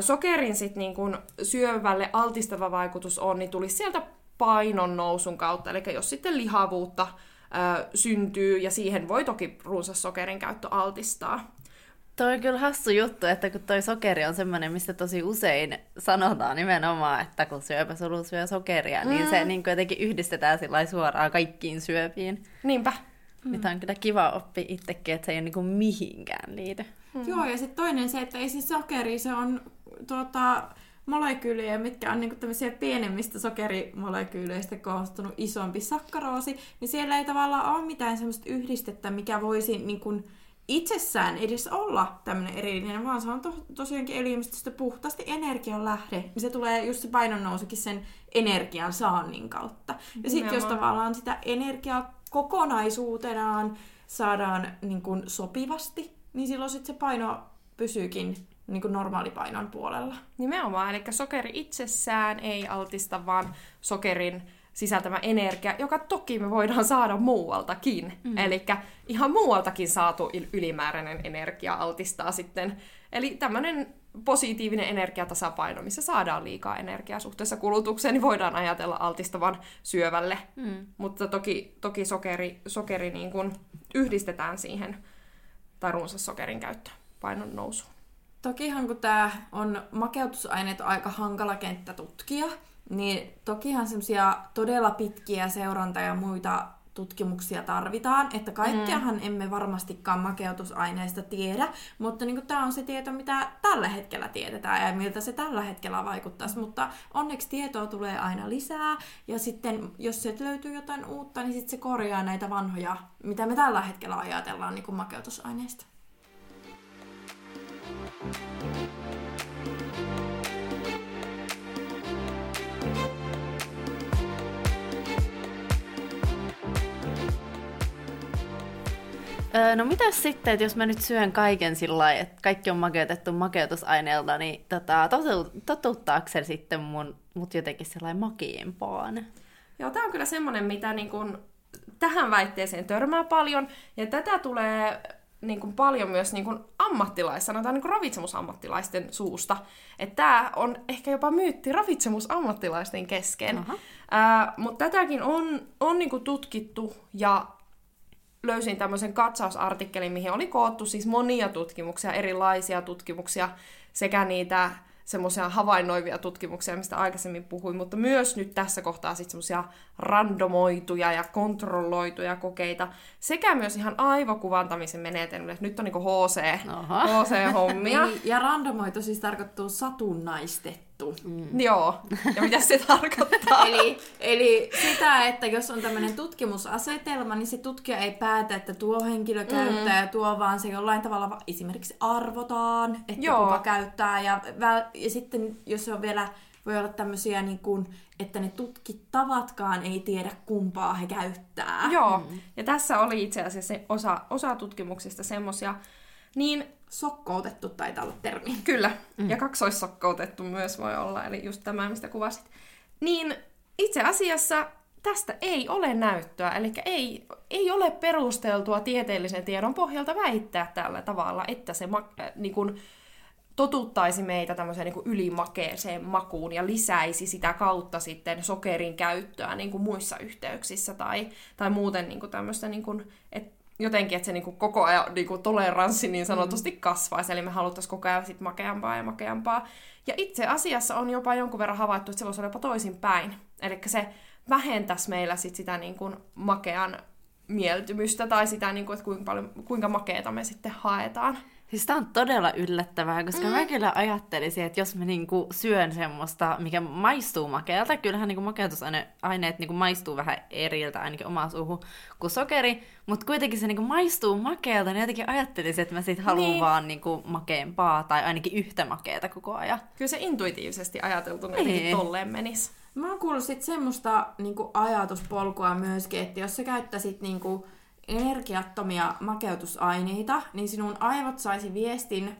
sokerin sit niin kuin syövälle altistava vaikutus on, niin tulisi sieltä painon nousun kautta. Eli jos sitten lihavuutta äh, syntyy, ja siihen voi toki runsas sokerin käyttö altistaa. Toi on kyllä hassu juttu, että kun toi sokeri on semmoinen, mistä tosi usein sanotaan nimenomaan, että kun syöpäsolu syö sokeria, mm. niin se niin jotenkin yhdistetään suoraan kaikkiin syöpiin. Niinpä. Mm. Tämä on kyllä kiva oppia itsekin, että se ei ole niin kuin mihinkään liity. Mm. Joo, ja sitten toinen se, että ei siis sokeri, se on tuota, molekyyliä, mitkä on niin kuin tämmöisiä pienemmistä sokerimolekyyleistä koostunut isompi sakkaroosi, niin siellä ei tavallaan ole mitään semmoista yhdistettä, mikä voisi niin kuin itsessään edes olla tämmöinen erillinen, vaan se on to- tosiaankin elimistöstä puhtaasti energian lähde. Niin se tulee just se painonnousukin sen energian saannin kautta. Ja sitten jos tavallaan sitä energiaa kokonaisuutenaan saadaan niin kun sopivasti, niin silloin sit se paino pysyykin niin kuin normaalipainon puolella. Nimenomaan, eli sokeri itsessään ei altista, vaan sokerin sisältämä energia, joka toki me voidaan saada muualtakin. Mm. Eli ihan muualtakin saatu ylimääräinen energia altistaa sitten. Eli tämmöinen positiivinen energiatasapaino, missä saadaan liikaa energiaa suhteessa kulutukseen, niin voidaan ajatella altistavan syövälle. Mm. Mutta toki, toki sokeri, sokeri niin kuin yhdistetään siihen, tai runsas sokerin käyttö painon nousuun. Tokihan kun tämä on makeutusaineet aika hankala kenttä tutkia, niin tokihan semmoisia todella pitkiä seuranta- ja muita tutkimuksia tarvitaan, että kaikkiahan mm. emme varmastikaan makeutusaineista tiedä, mutta niin tämä on se tieto, mitä tällä hetkellä tiedetään ja miltä se tällä hetkellä vaikuttaisi, mutta onneksi tietoa tulee aina lisää ja sitten jos sieltä löytyy jotain uutta, niin sitten se korjaa näitä vanhoja, mitä me tällä hetkellä ajatellaan niin kuin makeutusaineista. No mitäs sitten, että jos mä nyt syön kaiken sillä lailla, että kaikki on makeutettu makeutusaineelta, niin tota, totuttaako se sitten mun, mut jotenkin sellainen makiimpaan? Joo, tää on kyllä semmoinen, mitä niin kun tähän väitteeseen törmää paljon, ja tätä tulee niin kun paljon myös niin kun ammattilais, sanotaan niin kun ravitsemusammattilaisten suusta. Että tää on ehkä jopa myytti ravitsemusammattilaisten kesken, äh, mutta tätäkin on, on niin kun tutkittu ja löysin tämmöisen katsausartikkelin, mihin oli koottu siis monia tutkimuksia, erilaisia tutkimuksia sekä niitä semmoisia havainnoivia tutkimuksia, mistä aikaisemmin puhuin, mutta myös nyt tässä kohtaa sitten semmoisia randomoituja ja kontrolloituja kokeita sekä myös ihan aivokuvantamisen menetelmille. Nyt on niinku H C, H C-hommia. Ja randomoitu siis tarkoittuu satunnaistettu. Mm. Joo, ja mitä se tarkoittaa? eli, eli sitä, että jos on tämmöinen tutkimusasetelma, niin se tutkija ei päätä, että tuo henkilö käyttää mm. ja tuo, vaan se jollain tavalla esimerkiksi arvotaan, että Joo. kuka käyttää. Ja, ja sitten jos se on vielä, voi olla tämmöisiä, niin kuin, että ne tutkittavatkaan ei tiedä kumpaa he käyttää. Joo, mm. ja tässä oli itse asiassa osa, osa tutkimuksista semmoisia, niin sokkoutettu taitaa olla termi. Kyllä, mm. ja kaksoissokkoutettu myös voi olla, eli just tämä, mistä kuvasit. Niin itse asiassa tästä ei ole näyttöä, eli ei, ei ole perusteltua tieteellisen tiedon pohjalta väittää tällä tavalla, että se mak- niin kun totuttaisi meitä tämmöiseen niin kun ylimakeeseen makuun ja lisäisi sitä kautta sitten sokerin käyttöä niin kun muissa yhteyksissä tai, tai muuten niin kun tämmöistä, niin kun, että jotenkin, että se niinku koko ajan niinku toleranssi niin sanotusti mm. kasvaisi, eli me haluttaisiin koko ajan sit makeampaa ja makeampaa. Ja itse asiassa on jopa jonkun verran havaittu, että se voisi olla jopa toisinpäin. Eli se vähentäisi meillä sit sitä niinku makean mieltymystä tai sitä, niinku, että kuinka, paljon, kuinka makeata me sitten haetaan. Siis tää on todella yllättävää, koska mm. mä kyllä ajattelisin, että jos mä niinku syön semmoista, mikä maistuu makealta, kyllähän niinku makeutusaineet niinku maistuu vähän eriltä ainakin omaa suuhun kuin sokeri, mutta kuitenkin se niinku maistuu makealta, niin jotenkin ajattelisin, että mä sit haluan niin. vaan niinku makeampaa tai ainakin yhtä makeata koko ajan. Kyllä se intuitiivisesti ajateltuna jotenkin tolleen menisi. Mä oon kuullut sit semmoista niinku ajatuspolkua myöskin, että jos sä käyttäisit niinku energiattomia makeutusaineita, niin sinun aivot saisi viestin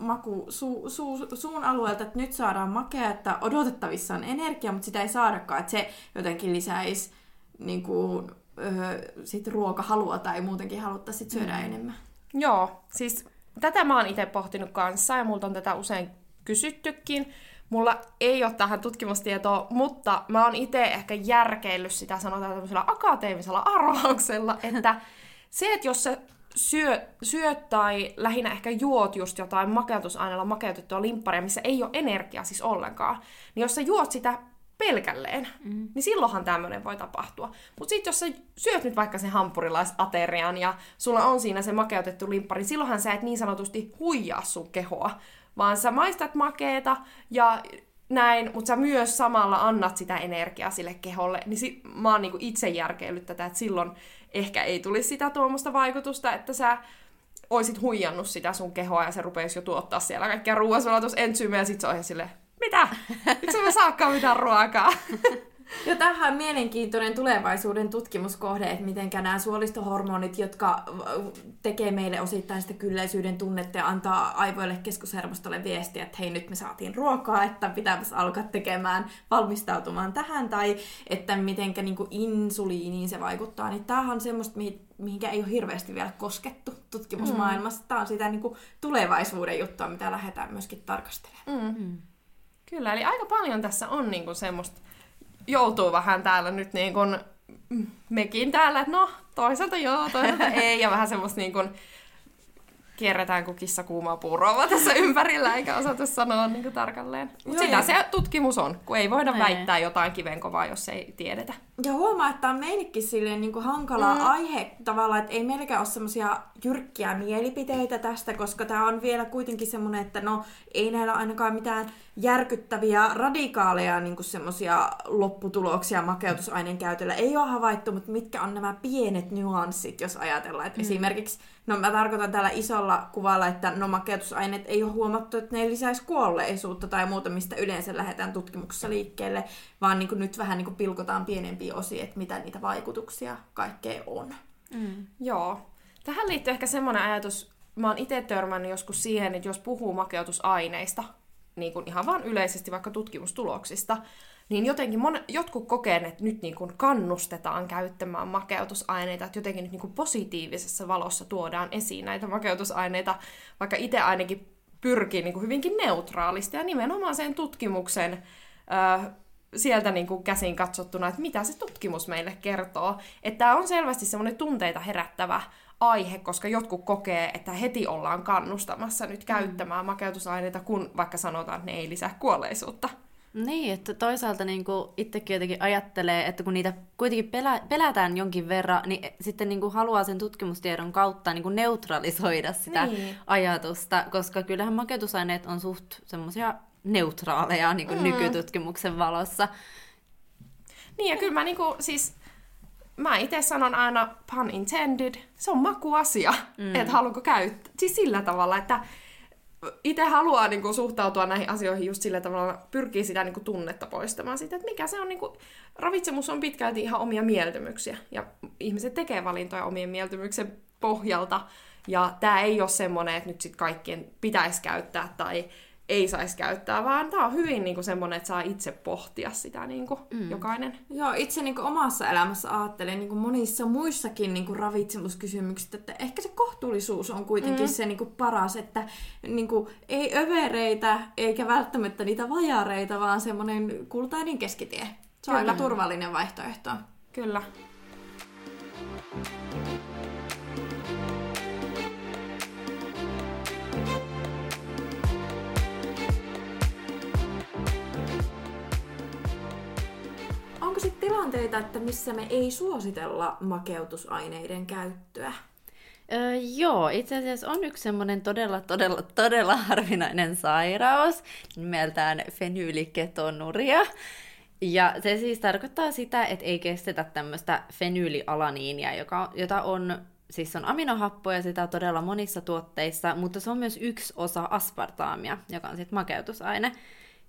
maku, su, su, suun alueelta, että nyt saadaan makea, että odotettavissa on energia, mutta sitä ei saadakaan, että se jotenkin lisäisi niin kuin, öö, sit ruokahalua tai muutenkin haluttaisiin syödä mm. enemmän. Joo, siis tätä mä oon itse pohtinut kanssa ja multa on tätä usein kysyttykin. Mulla ei ole tähän tutkimustietoa, mutta mä oon itse ehkä järkeillyt sitä, sanotaan tämmöisellä akateemisella arvauksella, että se, että jos sä syö, syöt tai lähinnä ehkä juot just jotain makeutusaineella makeutettua limpparia, missä ei ole energiaa siis ollenkaan, niin jos sä juot sitä pelkälleen, mm. niin silloinhan tämmöinen voi tapahtua. Mutta sitten jos sä syöt nyt vaikka sen hampurilaisaterian ja sulla on siinä se makeutettu limppari, silloinhan sä et niin sanotusti huijaa sun kehoa, vaan sä maistat makeeta ja näin, mutta sä myös samalla annat sitä energiaa sille keholle. Niin si- mä oon niinku itse järkeillyt tätä, että silloin ehkä ei tulisi sitä tuommoista vaikutusta, että sä oisit huijannut sitä sun kehoa ja se rupeisi jo tuottaa siellä kaikkia ruoansulatusensyymejä ja sit se on ihan silleen, mitä? Miksi mä saakkaan mitään ruokaa? Ja tämähän on mielenkiintoinen tulevaisuuden tutkimuskohde, että mitenkä nämä suolistohormonit, jotka tekee meille osittain sitä kylläisyyden tunnetta ja antaa aivoille keskushermostolle viestiä, että hei nyt me saatiin ruokaa, että pitäisi alkaa tekemään, valmistautumaan tähän, tai että mitenkä niin kuin insuliiniin se vaikuttaa, niin tämähän on semmoista, mihinkä ei ole hirveästi vielä koskettu tutkimusmaailmassa. Tämä on sitä niin kuin tulevaisuuden juttua, mitä lähdetään myöskin tarkastelemaan. Mm. Kyllä, eli aika paljon tässä on niin kuin semmoista, joutuu vähän täällä nyt niin kuin mekin täällä, että no toisaalta joo, toisaalta ei, ja vähän semmoista niin kuin kierretään kuin kissa kuumaa puuroa tässä ympärillä, eikä osata sanoa niin kuin tarkalleen. Mutta sitä se tutkimus on, kun ei voida ei. väittää jotain kivenkovaa, jos ei tiedetä. Ja huomaa, että tämä on meillekin silleen niin kuin hankala mm. aihe tavallaan, että ei meilläkään ole semmoisia jyrkkiä mielipiteitä tästä, koska tämä on vielä kuitenkin semmoinen, että no ei näillä ainakaan mitään järkyttäviä, radikaaleja niin kuin semmoisia lopputuloksia makeutusaineen käytöllä ei ole havaittu, mutta mitkä on nämä pienet nyanssit, jos ajatellaan, että mm. esimerkiksi, no mä tarkoitan tällä isolla kuvalla, että no makeutusaineet ei ole huomattu, että ne ei lisäisi kuolleisuutta tai muuta, mistä yleensä lähdetään tutkimuksessa liikkeelle, vaan niin kuin nyt vähän niin kuin pilkotaan pienempiä osia, että mitä niitä vaikutuksia kaikkea on. Mm. Joo. Tähän liittyy ehkä semmoinen ajatus, mä oon itse törmännyt joskus siihen, että jos puhuu makeutusaineista, niin kuin ihan vaan yleisesti vaikka tutkimustuloksista, niin jotenkin mon- jotkut kokeen, että nyt niin kuin kannustetaan käyttämään makeutusaineita, että jotenkin nyt niin kuin positiivisessa valossa tuodaan esiin näitä makeutusaineita, vaikka itse ainakin pyrkii niin kuin hyvinkin neutraalisti ja nimenomaan sen tutkimuksen öö, sieltä niin kuin käsin katsottuna, että mitä se tutkimus meille kertoo. Että tämä on selvästi semmoinen tunteita herättävä aihe, koska jotkut kokee, että heti ollaan kannustamassa nyt käyttämään mm. makeutusaineita, kun vaikka sanotaan, että ne ei lisää kuolleisuutta. Niin, että toisaalta niin kuin itsekin jotenkin ajattelee, että kun niitä kuitenkin pelä, pelätään jonkin verran, niin sitten niin kuin haluaa sen tutkimustiedon kautta niin kuin neutralisoida sitä niin. ajatusta, koska kyllähän makeutusaineet on suht semmoisia neutraaleja niin kuin mm. nykytutkimuksen valossa. Niin, ja kyllä mä, niin kuin, siis, mä itse sanon aina pun intended, se on makuasia, mm. että haluanko käyttää. Siis sillä tavalla, että itse haluaa niin kuin, suhtautua näihin asioihin just sillä tavalla, pyrkii sitä niin kuin, tunnetta poistamaan siitä, että mikä se on. Niin kuin, ravitsemus on pitkälti ihan omia mieltymyksiä, ja ihmiset tekee valintoja omien mieltymyksen pohjalta, ja tämä ei ole semmoinen, että nyt sit kaikkien pitäisi käyttää tai ei saisi käyttää, vaan tämä on hyvin niinku semmoinen, että saa itse pohtia sitä niinku mm. jokainen. Joo, itse niinku omassa elämässä ajattelen niinku monissa muissakin niinku ravitsemuskysymyksistä, että ehkä se kohtuullisuus on kuitenkin mm. se niinku paras, että niinku ei övereitä eikä välttämättä niitä vajareita, vaan semmoinen kultainen keskitie. Se on aika turvallinen vaihtoehto. Kyllä. onko sitten tilanteita, että missä me ei suositella makeutusaineiden käyttöä? Öö, joo, itse asiassa on yksi semmoinen todella, todella, todella harvinainen sairaus, nimeltään fenyyliketonúria. Ja se siis tarkoittaa sitä, että ei kestetä tämmöistä fenyylialaniinia, joka, jota on, siis on aminohappoja sitä todella monissa tuotteissa, mutta se on myös yksi osa aspartaamia, joka on sitten makeutusaine.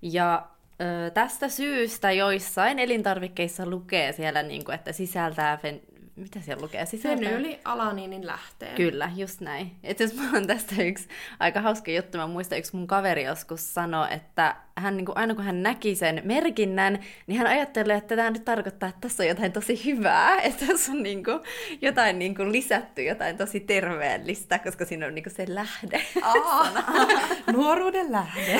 Ja ö, tästä syystä joissain elintarvikkeissa lukee siellä, niin kuin, että sisältää fen... Mitä siellä lukee? Fenyylialaniinin lähteen. Kyllä, just näin. Itse asiassa mulla on tästä yksi aika hauska juttu. Mä muistan, yksi mun kaveri joskus sanoi, että hän, niin kuin, aina kun hän näki sen merkinnän, niin hän ajattelee, että tämä nyt tarkoittaa, että tässä on jotain tosi hyvää, että tässä on niin kuin, jotain niin kuin, lisätty, jotain tosi terveellistä, koska siinä on niin kuin, se lähde. Nuoruuden lähde.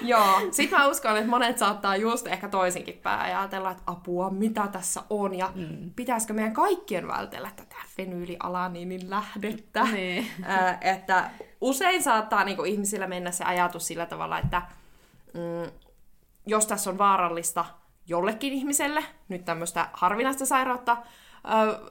Joo. Sitten mä uskon, että monet saattaa just ehkä toisinkin pää ja ajatella, että apua, mitä tässä on ja mm. pitäisikö meidän kaikkien vältellä tätä fenyylialaniinin lähdettä. Mm. Äh, että usein saattaa niin kuin, ihmisillä mennä se ajatus sillä tavalla, että mm, jos tässä on vaarallista jollekin ihmiselle, nyt tämmöistä harvinaista sairautta, äh,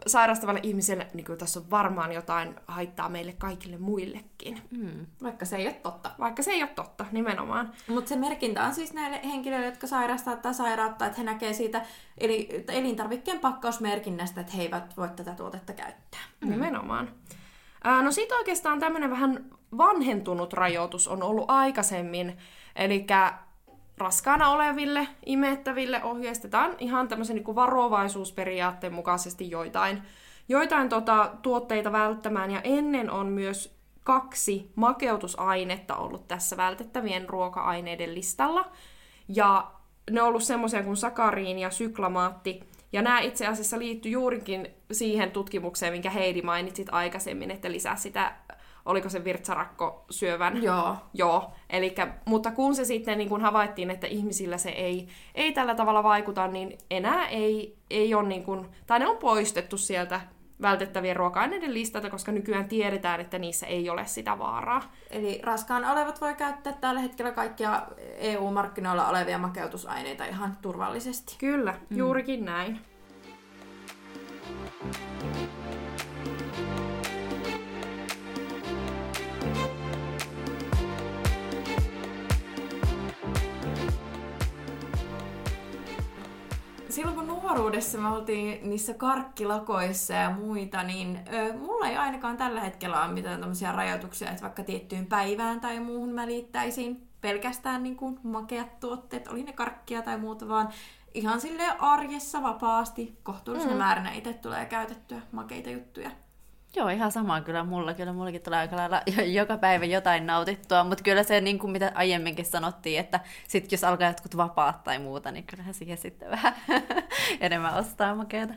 sairastavalle ihmiselle, niin kyllä tässä on varmaan jotain haittaa meille kaikille muillekin. Mm. Vaikka se ei ole totta. Vaikka se ei ole totta, nimenomaan. Mutta se merkintä on siis näille henkilöille, jotka sairastaa tai sairauttaa, että he näkee siitä eli, elintarvikkeen pakkausmerkinnästä, että he eivät voi tätä tuotetta käyttää. Mm. Nimenomaan. Äh, no sit oikeastaan tämmöinen vähän vanhentunut rajoitus on ollut aikaisemmin, eli raskaana oleville, imettäville ohjeistetaan ihan tämmöisen niin kuin varovaisuusperiaatteen mukaisesti joitain, joitain tota, tuotteita välttämään. Ja ennen on myös kaksi makeutusainetta ollut tässä vältettävien ruoka-aineiden listalla. Ja ne on ollut semmoisia kuin sakariin ja syklamaatti. Ja nämä itse asiassa liittyy juurikin siihen tutkimukseen, minkä Heidi mainitsit aikaisemmin, että lisää sitä. Oliko se virtsarakko syövän? Joo. Joo. Elikkä, mutta kun se sitten niin kun havaittiin, että ihmisillä se ei, ei tällä tavalla vaikuta, niin enää ei, ei ole, niin kun, tai ne on poistettu sieltä vältettävien ruoka-aineiden listalta, koska nykyään tiedetään, että niissä ei ole sitä vaaraa. Eli raskaana olevat voi käyttää tällä hetkellä kaikkia E U-markkinoilla olevia makeutusaineita ihan turvallisesti. Kyllä, mm. juurikin näin. Silloin kun nuoruudessa me oltiin niissä karkkilakoissa ja muita, niin ö, mulla ei ainakaan tällä hetkellä ole mitään tämmöisiä rajoituksia, että vaikka tiettyyn päivään tai muuhun mä liittäisin pelkästään niin kuin makeat tuotteet, oli ne karkkia tai muuta, vaan ihan silleen arjessa vapaasti kohtuullisena mm. määränä itse tulee käytettyä makeita juttuja. Joo, ihan sama kyllä mulla. Kyllä mullakin tulee aika lailla joka päivä jotain nautittua, mutta kyllä se, niin kuin mitä aiemminkin sanottiin, että sit jos alkaa jotkut vapaat tai muuta, niin kyllähän siihen sitten vähän enemmän ostaa makeata.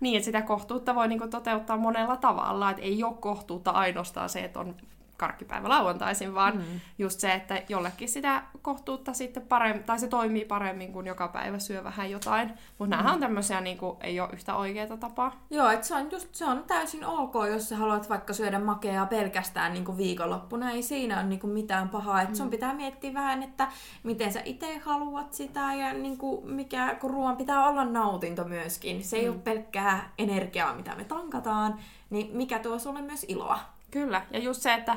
Niin, että sitä kohtuutta voi niin kuin toteuttaa monella tavalla, että ei ole kohtuutta ainoastaan se, että on karkkipäivä lauantaisin, vaan mm. just se, että jollekin sitä kohtuutta sitten paremmin, tai se toimii paremmin, kun joka päivä syö vähän jotain. Mutta mm. näähän on tämmöisiä, niin kuin, ei ole yhtä oikeaa tapaa. Joo, että se on just, se on täysin ok, jos sä haluat vaikka syödä makeaa pelkästään niin kuin viikonloppuna, ei siinä ole niin kuin mitään pahaa. Että mm. sun pitää miettiä vähän, että miten sä itse haluat sitä, ja niin kuin mikä, kun ruoan pitää olla nautinto myöskin. Se ei mm. ole pelkkää energiaa, mitä me tankataan, niin mikä tuo sulle myös iloa. Kyllä, ja just se, että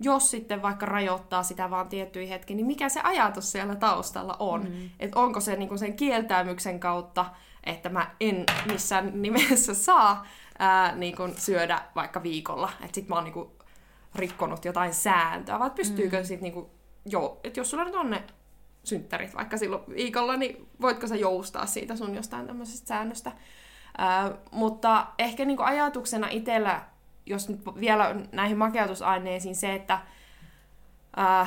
jos sitten vaikka rajoittaa sitä vaan tiettyihin hetkiin, niin mikä se ajatus siellä taustalla on? Mm. Että onko se niin kuin sen kieltäymyksen kautta, että mä en missään nimessä saa ää, niin kuin syödä vaikka viikolla, että sit mä oon niin kuin rikkonut jotain sääntöä, vai pystyykö mm. sit niin kuin, joo, että jos sulla nyt on ne synttärit vaikka silloin viikolla, niin voitko sä joustaa siitä sun jostain tämmöisestä säännöstä? Ää, mutta ehkä niin kuin ajatuksena itsellä, jos nyt vielä näihin makeutusaineisiin se, että ää,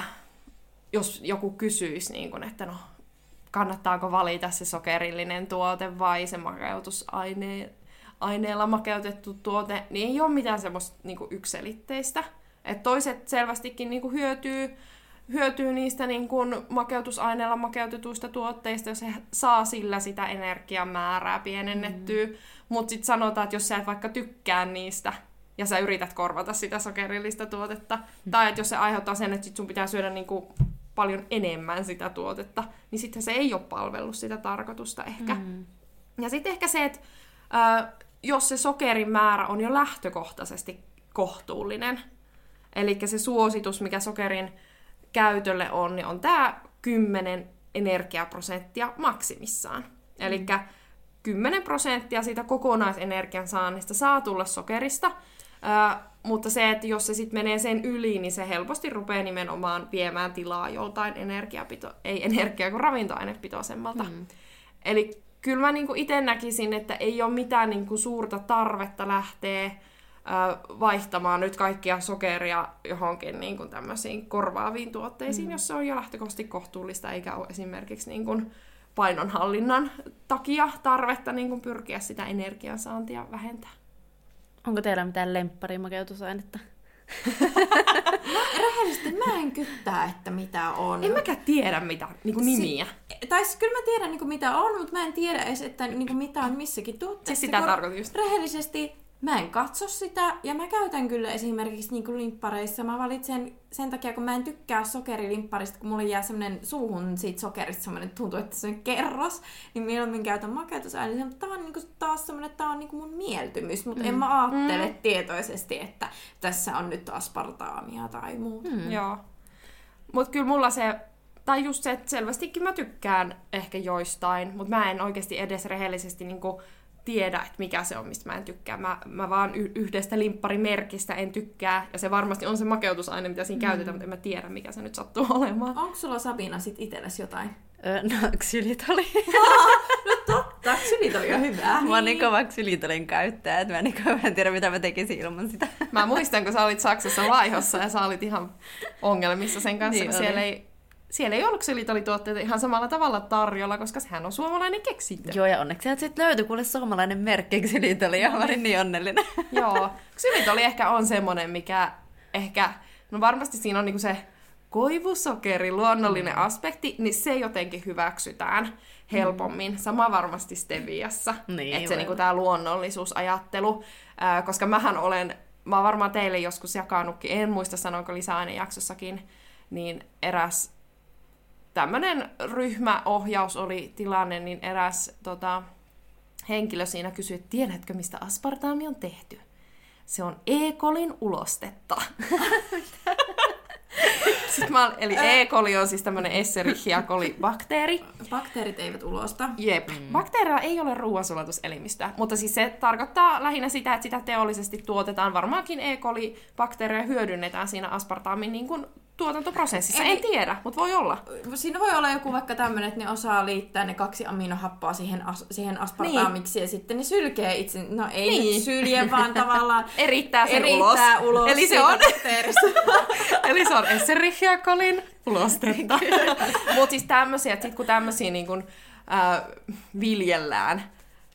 jos joku kysyisi, niin kun, että no, kannattaako valita se sokerillinen tuote vai se makeutusaineella makeutettu tuote, niin ei ole mitään semmoista niin kun yksiselitteistä. Et toiset selvästikin niin kun hyötyy, hyötyy niistä niin kun makeutusaineella makeutetuista tuotteista, jos he saa sillä sitä energiamäärää pienennettyä. Mm. Mutta sitten sanotaan, että jos sä et vaikka tykkää niistä, ja sä yrität korvata sitä sokerillista tuotetta. Mm. Tai että jos se aiheuttaa sen, että sit sun pitää syödä niinku paljon enemmän sitä tuotetta, niin sitten se ei ole palvellut sitä tarkoitusta ehkä. Mm. Ja sitten ehkä se, että äh, jos se sokerin määrä on jo lähtökohtaisesti kohtuullinen, eli se suositus, mikä sokerin käytölle on, niin on tämä kymmenen energiaprosenttia maksimissaan. Eli kymmenen prosenttia siitä kokonaisenergian saannista saa tulla sokerista, äh, mutta se, että jos se sitten menee sen yli, niin se helposti rupeaa nimenomaan viemään tilaa joltain energiapito, ei energiaa kuin ravintoainepitoisemmalta. Mm. Eli kyllä mä niinku itse näkisin, että ei ole mitään niinku suurta tarvetta lähteä äh, vaihtamaan nyt kaikkia sokeria johonkin niinku tämmöisiin korvaaviin tuotteisiin, mm. jos se on jo lähtökohtaisesti kohtuullista, eikä ole esimerkiksi niinku painonhallinnan takia tarvetta niinku pyrkiä sitä energiansaantia vähentämään. Onko teillä mitään lempparimakeutusainetta? No, rehellisesti mä en kyttää, että mitä on. En mäkään tiedä mitä niinku nimiä. Si- tai kyllä mä tiedän niinku mitä on, mutta mä en tiedä edes, että niinku mitä on missäkin tuotteessa. Siis sitä tarkoitin just. Rehellisesti mä en katso sitä, ja mä käytän kyllä esimerkiksi niinku limppareissa. Mä valitsen sen takia, kun mä en tykkää sokerilimpparista, kun mulle jää semmonen suuhun siitä sokerista semmonen, tuntuu, että se on kerros, niin mieluummin käytän makeutusaineita. Mutta tää on niinku taas semmonen, tää on niinku mun mieltymys, mutta mm. en mä ajattele mm. tietoisesti, että tässä on nyt aspartaamia tai muuta. Mm. Joo. Mut kyllä mulla se, tai just se, että selvästikin mä tykkään ehkä joistain, mut mä en oikeesti edes rehellisesti niinku tiedä, että mikä se on, mistä mä en tykkää. Mä, mä vaan yhdestä limpparimerkistä en tykkää, ja se varmasti on se makeutusaine, mitä siinä mm. käytetään, mutta en mä tiedä, mikä se nyt sattuu olemaan. Onko sulla, Sabina, sit itsellesi jotain? Öö, no, ksylitoli. No totta, ksylitoli on hyvä. Mä oon niin kova ksylitolin käyttäjä, että mä, niin kova, mä en tiedä, mitä mä tekisin ilman sitä. Mä muistan, kun sä olit Saksassa Laihossa, ja sä olit ihan ongelmissa sen kanssa, niin kun siellä ei... Siellä ei ollut ksylitolituotteita ihan samalla tavalla tarjolla, koska sehän on suomalainen keksintö. Joo, ja onneksi sieltä sitten löytyi kuule suomalainen merkki ksylitolia, mä olin niin onnellinen. Joo, ksylitoli ehkä on semmoinen, mikä ehkä, no varmasti siinä on niinku se koivusokeri, luonnollinen aspekti, niin se jotenkin hyväksytään helpommin. Sama varmasti steviassa, niin, että se niinku tää luonnollisuusajattelu, äh, koska mähän olen, mä oon varmaan teille joskus jakanutkin, en muista sanoinko lisäainejaksossakin, niin eräs tämmöinen ryhmäohjaus oli tilanne, niin eräs tota, henkilö siinä kysyi, että tiedätkö, mistä aspartaami on tehty? Se on E-kolin ulostetta. Sitten mä, eli E-koli on siis tämmöinen Escherichia-koli-bakteeri. Bakteerit eivät ulosta. Jep. Mm. Bakteerilla ei ole ruoansulatuselimistöä, mutta siis se tarkoittaa lähinnä sitä, että sitä teollisesti tuotetaan. Varmaankin E-koli-bakteereja hyödynnetään siinä aspartaamin niin kuin tuotantoprosessissa. Eli, en tiedä, mutta voi olla. Siinä voi olla joku vaikka tämmöinen, että ne osaa liittää ne kaksi aminohappoa siihen, as, siihen aspartaamiksi, niin, ja sitten ne sylkee itse. No ei niin sylje, vaan tavallaan erittää sen erittää ulos. ulos. Eli se on Eli se on Escherichia-kolin ulostetta. Mutta siis tämmöisiä, että sit kun tämmöisiä niin kun, äh, viljellään,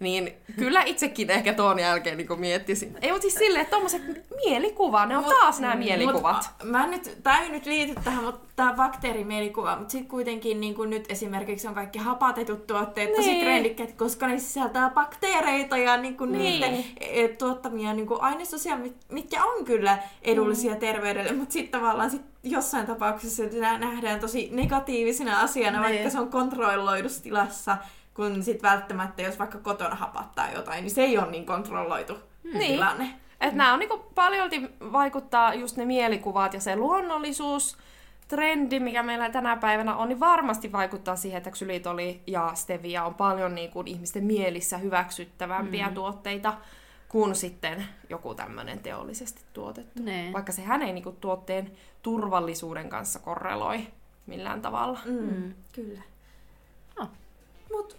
niin kyllä itsekin ehkä tuon jälkeen niin miettisin. Ei, mutta siis silleen, että tommoset mielikuva, ne on mut, taas nämä mielikuvat. Mut, mä nyt, tää ei nyt liity tähän, mutta tää bakteerimielikuva, mutta sit kuitenkin niin kuin nyt esimerkiksi on kaikki hapatetut tuotteet, niin, tosi trendikkäät, koska ne sisältää bakteereita ja niin kuin niin, niiden tuottamia niin kuin ainesosia, mitkä on kyllä edullisia mm. terveydelle, mutta sit tavallaan sit jossain tapauksessa nämä nähdään tosi negatiivisena asiana, niin, vaikka se on kontrolloidussa tilassa. Kun sit välttämättä, jos vaikka kotona hapattaa jotain, niin se ei ole niin kontrolloitu hmm. tilanne. Niin. Että nämä on niinku paljolti vaikuttaa just ne mielikuvat ja se luonnollisuus, trendi, mikä meillä tänä päivänä on, niin varmasti vaikuttaa siihen, että ksylitoli ja stevia on paljon niinku ihmisten mielissä hyväksyttävämpiä hmm. tuotteita kuin sitten joku tämmöinen teollisesti tuotettu. Ne. Vaikka sehän ei niinku tuotteen turvallisuuden kanssa korreloi millään tavalla. Hmm. Kyllä. No. Mut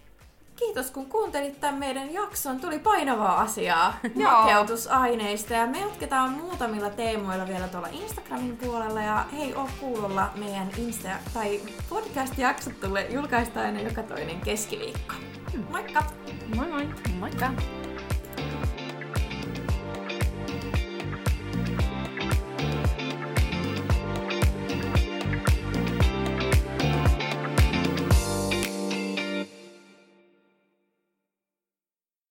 kiitos, kun kuuntelit tämän meidän jakson. Tuli painavaa asiaa makeutusaineista. Ja me jatketaan muutamilla teemoilla vielä tuolla Instagramin puolella. Ja hei, oo kuulolla. Meidän Insta- tai podcast-jaksot tulee julkaista aina joka toinen keskiviikko. Moikka! Moi moi! Moikka!